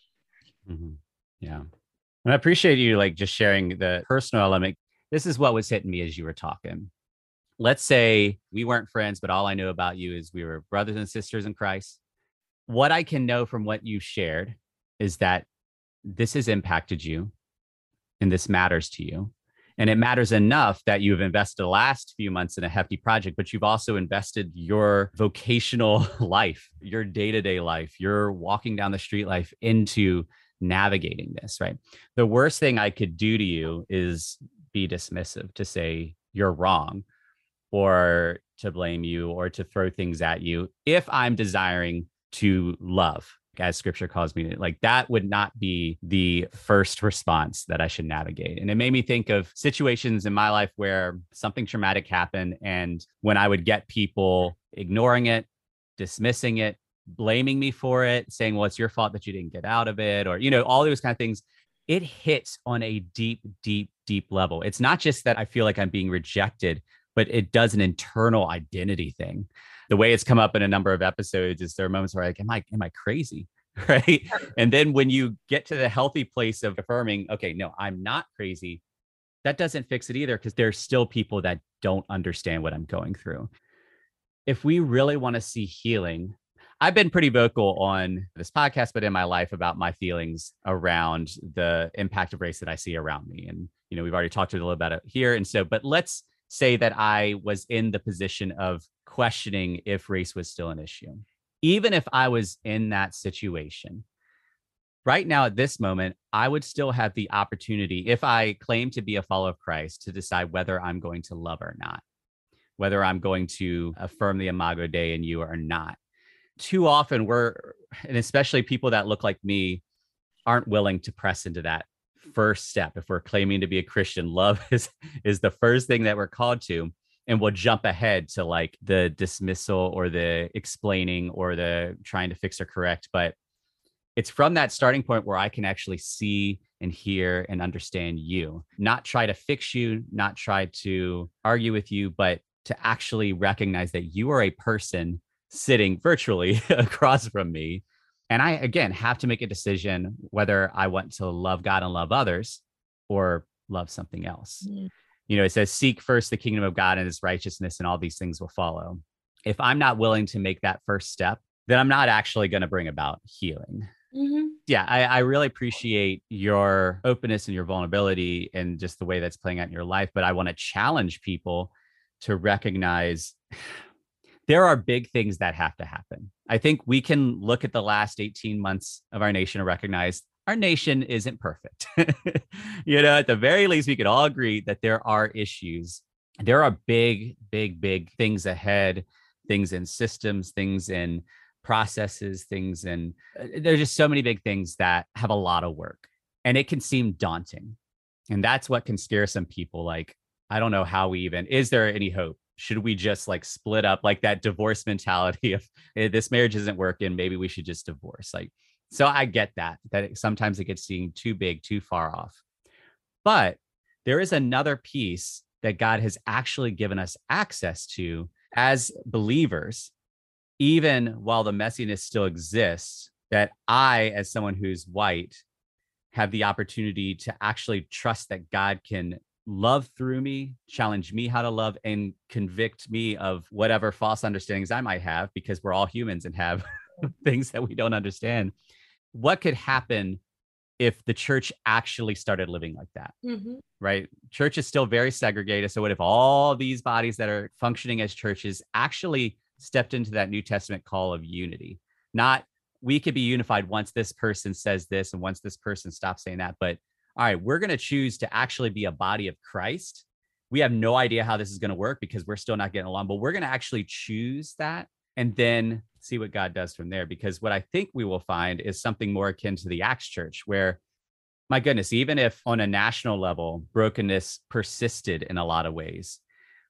Mm-hmm. Yeah. And I appreciate you like just sharing the personal element. This is what was hitting me as you were talking. let's say we weren't friends, but all I knew about you is we were brothers and sisters in Christ. What I can know from what you shared is that this has impacted you and this matters to you. And it matters enough that you've invested the last few months in a hefty project, but you've also invested your vocational life, your day-to-day life, your walking down the street life into navigating this, right? The worst thing I could do to you is be dismissive, to say you're wrong or to blame you or to throw things at you if I'm desiring to love, as scripture calls me. Like, that would not be the first response that I should navigate. And it made me think of situations in my life where something traumatic happened, and when I would get people ignoring it, dismissing it, blaming me for it, saying, well, it's your fault that you didn't get out of it, or, you know, all those kind of things. It hits on a deep, deep, deep level. It's not just that I feel like I'm being rejected, but it does an internal identity thing. The way it's come up in a number of episodes is there are moments where I'm like, am I, am I crazy? Right. And then when you get to the healthy place of affirming, okay, no, I'm not crazy, that doesn't fix it either, because there's still people that don't understand what I'm going through. If we really want to see healing, I've been pretty vocal on this podcast, but in my life, about my feelings around the impact of race that I see around me. And, you know, we've already talked a little about it here. And so, but let's say that I was in the position of questioning if race was still an issue. Even if I was in that situation, right now at this moment, I would still have the opportunity, if I claim to be a follower of Christ, to decide whether I'm going to love or not, whether I'm going to affirm the Imago Dei in you or not. Too often we're, and especially people that look like me, aren't willing to press into that first step. If we're claiming to be a Christian, love is is the first thing that we're called to, and we'll jump ahead to like the dismissal or the explaining or the trying to fix or correct. But it's from that starting point where I can actually see and hear and understand you, not try to fix you, not try to argue with you, but to actually recognize that you are a person sitting virtually across from me. And I, again, have to make a decision whether I want to love God and love others or love something else. Mm. You know, it says, seek first the kingdom of God and his righteousness, and all these things will follow. If I'm not willing to make that first step, then I'm not actually going to bring about healing. Mm-hmm. Yeah, I, I really appreciate your openness and your vulnerability and just the way that's playing out in your life. But I want to challenge people to recognize there are big things that have to happen. I think we can look at the last eighteen months of our nation and recognize our nation isn't perfect. You know, at the very least, we could all agree that there are issues. There are big, big, big things ahead, things in systems, things in processes, things in, uh, there's just so many big things that have a lot of work, and it can seem daunting. And that's what can scare some people. Like, I don't know how we even, is there any hope? Should we just like split up, like that divorce mentality of this marriage isn't working, maybe we should just divorce. Like, so I get that, that sometimes it gets seen too big, too far off. But there is another piece that God has actually given us access to as believers, even while the messiness still exists, that I, as someone who's white, have the opportunity to actually trust that God can love through me, challenge me how to love, and convict me of whatever false understandings I might have, because we're all humans and have things that we don't understand. What could happen if the church actually started living like that? Mm-hmm. Right? Church is still very segregated. So what if all these bodies that are functioning as churches actually stepped into that New Testament call of unity? Not, we could be unified once this person says this and once this person stops saying that, but all right, we're going to choose to actually be a body of Christ. We have no idea how this is going to work because we're still not getting along, but we're going to actually choose that and then see what God does from there. Because what I think we will find is something more akin to the Acts church, where, my goodness, even if on a national level, brokenness persisted in a lot of ways,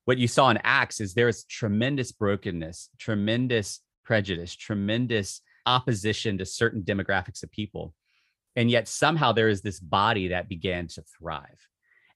what you saw in Acts is there is tremendous brokenness, tremendous prejudice, tremendous opposition to certain demographics of people. And yet somehow there is this body that began to thrive.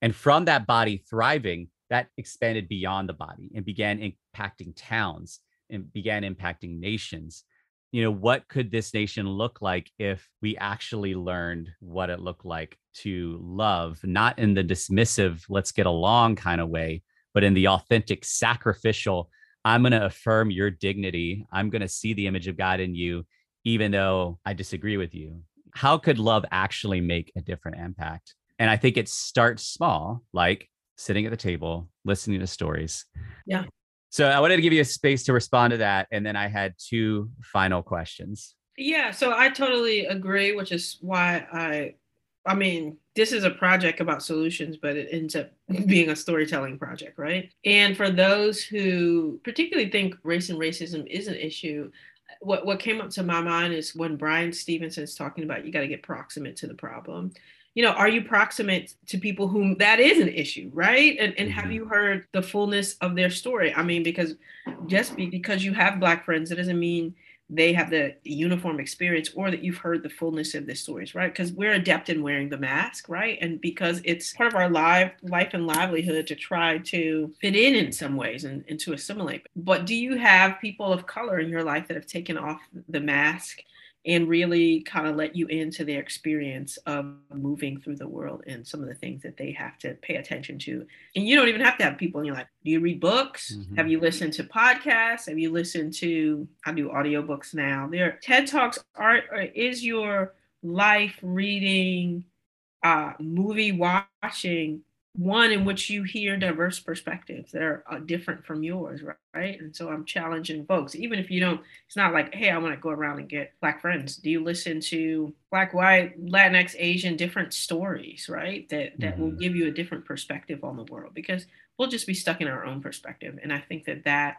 And from that body thriving, that expanded beyond the body and began impacting towns and began impacting nations. You know, what could this nation look like if we actually learned what it looked like to love, not in the dismissive, let's get along kind of way, but in the authentic, sacrificial, I'm going to affirm your dignity. I'm going to see the image of God in you, even though I disagree with you. How could love actually make a different impact? And I think it starts small, like sitting at the table, listening to stories. Yeah. So I wanted to give you a space to respond to that. And then I had two final questions. Yeah. So I totally agree, which is why I, I mean, this is a project about solutions, but it ends up being a storytelling project, right? And for those who particularly think race and racism is an issue, what, what came up to my mind is when Bryan Stevenson is talking about, you got to get proximate to the problem. You know, are you proximate to people whom that is an issue, right? And and have you heard the fullness of their story? I mean, because just be, because you have Black friends, it doesn't mean they have the uniform experience or that you've heard the fullness of their stories, right? Because we're adept in wearing the mask, right? And because it's part of our live, life and livelihood to try to fit in in some ways and, and to assimilate. But do you have people of color in your life that have taken off the mask and really kind of let you into their experience of moving through the world and some of the things that they have to pay attention to? And you don't even have to have people in your life. Do you read books? Mm-hmm. Have you listened to podcasts? Have you listened to, I do audiobooks now. There, TED Talks are, or is your life reading, uh, movie watching, one in which you hear diverse perspectives that are uh, different from yours, right? right? And so I'm challenging folks, even if you don't, it's not like, hey, I want to go around and get Black friends. Do you listen to Black, white, Latinx, Asian, different stories, right? That that mm-hmm. will give you a different perspective on the world, because we'll just be stuck in our own perspective. And I think that that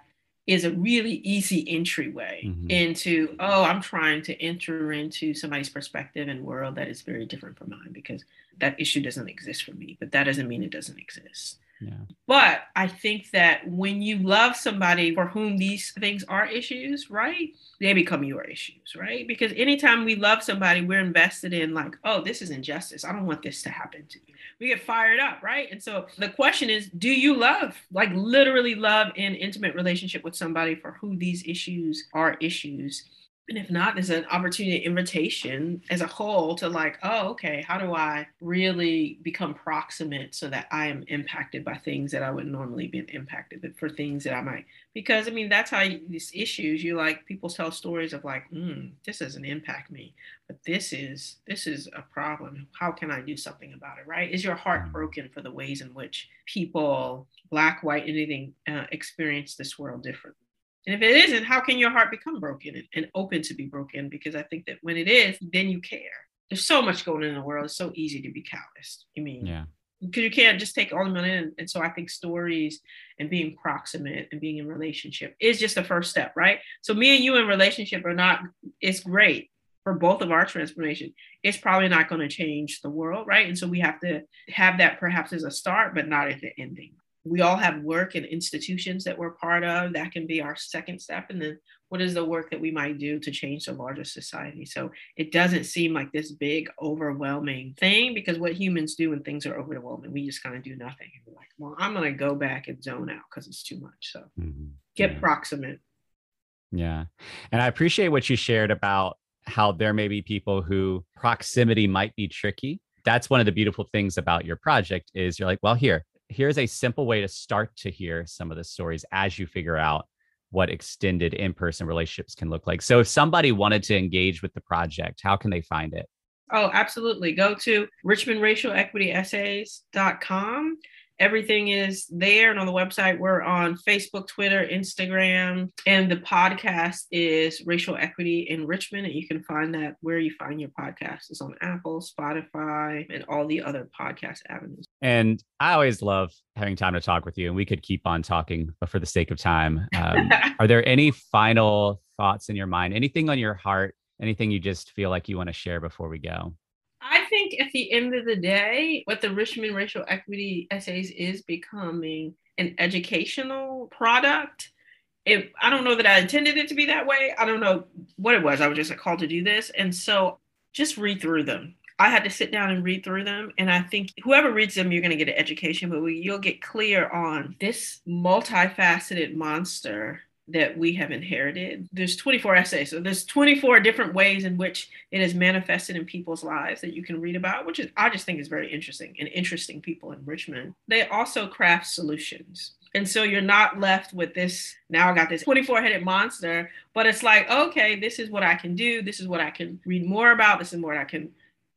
is a really easy entryway mm-hmm. into, oh, I'm trying to enter into somebody's perspective and world that is very different from mine, because that issue doesn't exist for me, but that doesn't mean it doesn't exist. Yeah. But I think that when you love somebody for whom these things are issues, right, they become your issues, right? Because anytime we love somebody, we're invested in like, oh, this is injustice. I don't want this to happen to you. We get fired up, right? And so the question is, do you love, like literally love an intimate relationship with somebody for who these issues are issues? And if not, there's an opportunity, invitation as a whole to like, oh, okay, how do I really become proximate so that I am impacted by things that I wouldn't normally be impacted, but for things that I might, because I mean, that's how you, these issues, you like, people tell stories of like, mm, this doesn't impact me, but this is, this is a problem. How can I do something about it, right? Is your heart broken for the ways in which people, Black, white, anything, uh, experience this world differently? And if it isn't, how can your heart become broken and open to be broken? Because I think that when it is, then you care. There's so much going on in the world. It's so easy to be calloused. I mean, yeah, because you can't just take all of it in. And so I think stories and being proximate and being in relationship is just the first step, right? So me and you in relationship are not, it's great for both of our transformation. It's probably not going to change the world, right? And so we have to have that perhaps as a start, but not at the ending. We all have work and institutions that we're part of. That can be our second step. And then what is the work that we might do to change the larger society? So it doesn't seem like this big, overwhelming thing, because what humans do when things are overwhelming, we just kind of do nothing. And we're like, well, I'm going to go back and zone out because it's too much. So mm-hmm. get yeah. proximate. Yeah. And I appreciate what you shared about how there may be people who proximity might be tricky. That's one of the beautiful things about your project is you're like, well, here, here's a simple way to start to hear some of the stories as you figure out what extended in-person relationships can look like. So if somebody wanted to engage with the project, how can they find it? Oh, absolutely. Go to richmond racial equity essays dot com. Everything is there. And on the website, we're on Facebook, Twitter, Instagram, and the podcast is Racial Equity in Richmond. And you can find that where you find your podcast. It's on Apple, Spotify, and all the other podcast avenues. And I always love having time to talk with you, and we could keep on talking, but for the sake of time, um, are there any final thoughts in your mind, anything on your heart, anything you just feel like you want to share before we go? I think at the end of the day, what the Richmond Racial Equity Essays is becoming an educational product. If, I don't know that I intended it to be that way. I don't know what it was. I was just called to do this. And so just read through them. I had to sit down and read through them. And I think whoever reads them, you're going to get an education, but we, you'll get clear on this multifaceted monster that we have inherited. There's twenty-four essays. So there's twenty-four different ways in which it is manifested in people's lives that you can read about, which is, I just think is very interesting and interesting people in Richmond. They also craft solutions. And so you're not left with this, now I got this twenty-four headed monster, but it's like, okay, this is what I can do. This is what I can read more about. This is what I can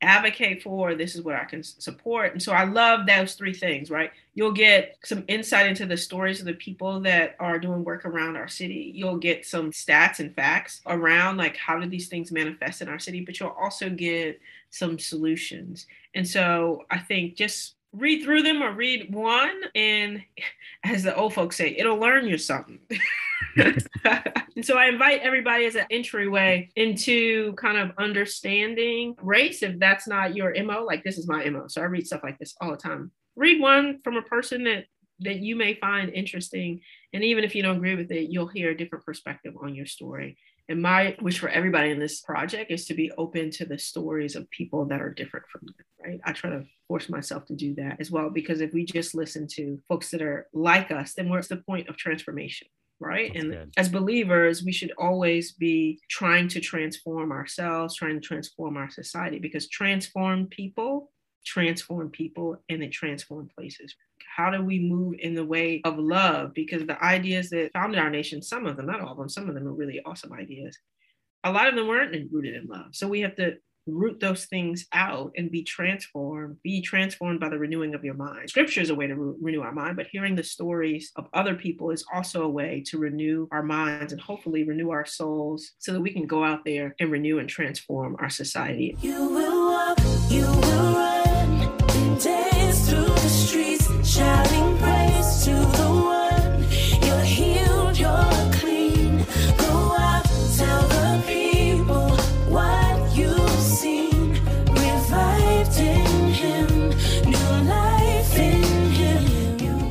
advocate for. This is what I can support. And so I love those three things, right? You'll get some insight into the stories of the people that are doing work around our city. You'll get some stats and facts around like, how do these things manifest in our city? But you'll also get some solutions. And so I think just read through them or read one, and as the old folks say, it'll learn you something. And so I invite everybody as an entryway into kind of understanding race, if that's not your M O, like this is my M O. So I read stuff like this all the time. Read one from a person that, that you may find interesting. And even if you don't agree with it, you'll hear a different perspective on your story. And my wish for everybody in this project is to be open to the stories of people that are different from you, right? I try to force myself to do that as well, because if we just listen to folks that are like us, then what's the point of transformation, right? That's and good. As believers, we should always be trying to transform ourselves, trying to transform our society, because transform people, transform people, and it transform places. How do we move in the way of love? Because the ideas that founded our nation, some of them, not all of them, some of them are really awesome ideas. A lot of them weren't rooted in love. So we have to root those things out and be transformed, be transformed by the renewing of your mind. Scripture is a way to re- renew our mind, but hearing the stories of other people is also a way to renew our minds and hopefully renew our souls so that we can go out there and renew and transform our society. You will walk, you will run, dance through the streets, shouting praise to the one. You're healed, you're clean. Go out, tell the people what you've seen. Revived in him, new life in him.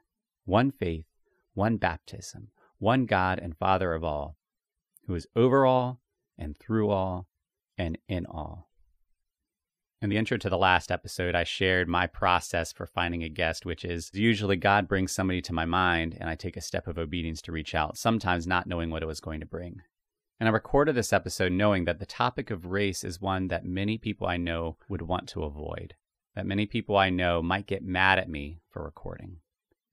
one faith, one baptism, one God and Father of all, who is over all and through all and in all. In the intro to the last episode, I shared my process for finding a guest, which is usually God brings somebody to my mind and I take a step of obedience to reach out, sometimes not knowing what it was going to bring. And I recorded this episode knowing that the topic of race is one that many people I know would want to avoid, that many people I know might get mad at me for recording.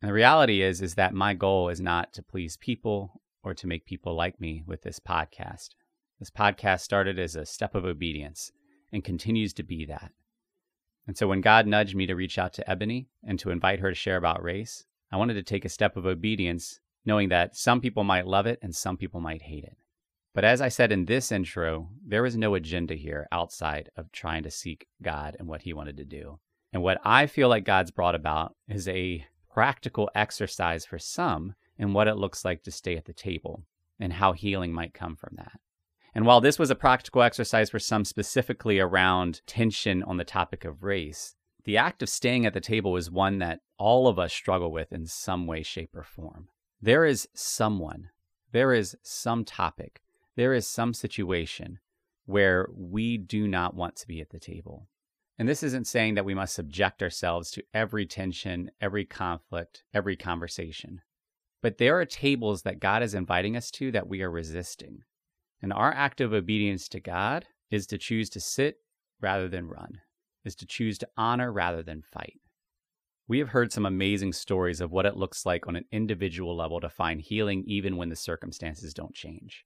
And the reality is, is that my goal is not to please people or to make people like me with this podcast. This podcast started as a step of obedience and continues to be that. And so when God nudged me to reach out to Ebony and to invite her to share about race, I wanted to take a step of obedience, knowing that some people might love it and some people might hate it. But as I said in this intro, there was no agenda here outside of trying to seek God and what he wanted to do. And what I feel like God's brought about is a practical exercise for some in what it looks like to stay at the table and how healing might come from that. And while this was a practical exercise for some specifically around tension on the topic of race, the act of staying at the table is one that all of us struggle with in some way, shape, or form. There is someone, there is some topic, there is some situation where we do not want to be at the table. And this isn't saying that we must subject ourselves to every tension, every conflict, every conversation. But there are tables that God is inviting us to that we are resisting. And our act of obedience to God is to choose to sit rather than run, is to choose to honor rather than fight. We have heard some amazing stories of what it looks like on an individual level to find healing even when the circumstances don't change.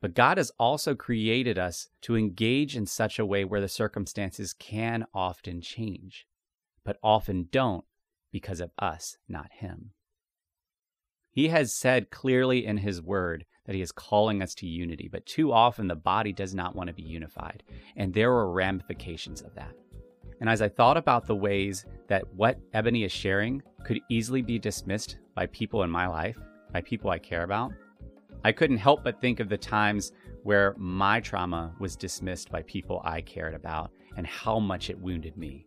But God has also created us to engage in such a way where the circumstances can often change, but often don't because of us, not him. He has said clearly in his word that he is calling us to unity, but too often the body does not want to be unified, and there are ramifications of that. And as I thought about the ways that what Ebony is sharing could easily be dismissed by people in my life, by people I care about, I couldn't help but think of the times where my trauma was dismissed by people I cared about and how much it wounded me.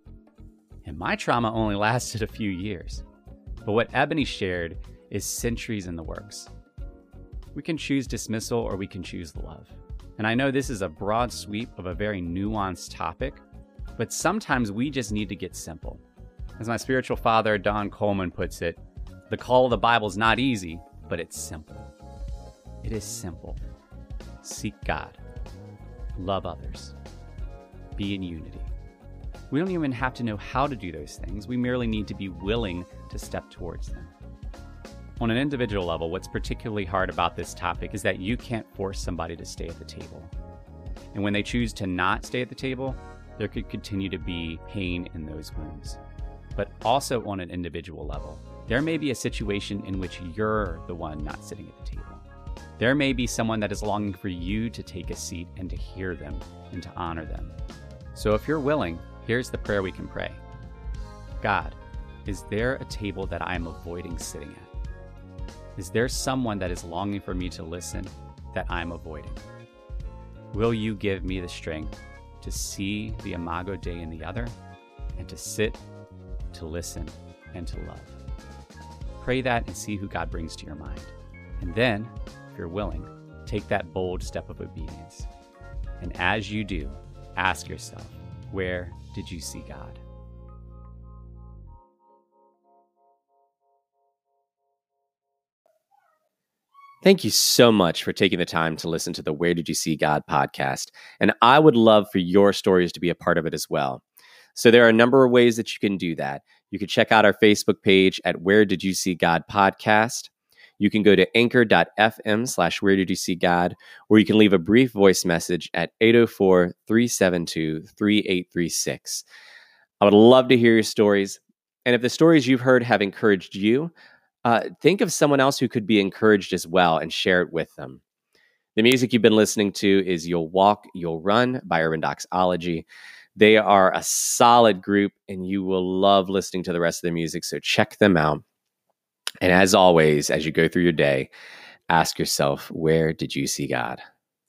And my trauma only lasted a few years. But what Ebony shared is centuries in the works. We can choose dismissal or we can choose love. And I know this is a broad sweep of a very nuanced topic, but sometimes we just need to get simple. As my spiritual father, Don Coleman, puts it, the call of the Bible is not easy, but it's simple. It is simple. Seek God. Love others. Be in unity. We don't even have to know how to do those things. We merely need to be willing to step towards them. On an individual level, what's particularly hard about this topic is that you can't force somebody to stay at the table. And when they choose to not stay at the table, there could continue to be pain in those wounds. But also on an individual level, there may be a situation in which you're the one not sitting at the table. There may be someone that is longing for you to take a seat and to hear them and to honor them. So if you're willing, here's the prayer we can pray. God, is there a table that I'm avoiding sitting at? Is there someone that is longing for me to listen that I'm avoiding? Will you give me the strength to see the Imago Dei in the other and to sit, to listen, and to love? Pray that and see who God brings to your mind. And then, if you're willing, take that bold step of obedience. And as you do, ask yourself, where did you see God? Thank you so much for taking the time to listen to the Where Did You See God podcast. And I would love for your stories to be a part of it as well. So there are a number of ways that you can do that. You can check out our Facebook page at Where Did You See God podcast. You can go to anchor.fm slash Where Did You See God, or you can leave a brief voice message at eight oh four, three seven two, three eight three six. I would love to hear your stories. And if the stories you've heard have encouraged you, Uh, think of someone else who could be encouraged as well and share it with them. The music you've been listening to is You'll Walk, You'll Run by Urban Doxology. They are a solid group and you will love listening to the rest of their music, so check them out. And as always, as you go through your day, ask yourself, where did you see God?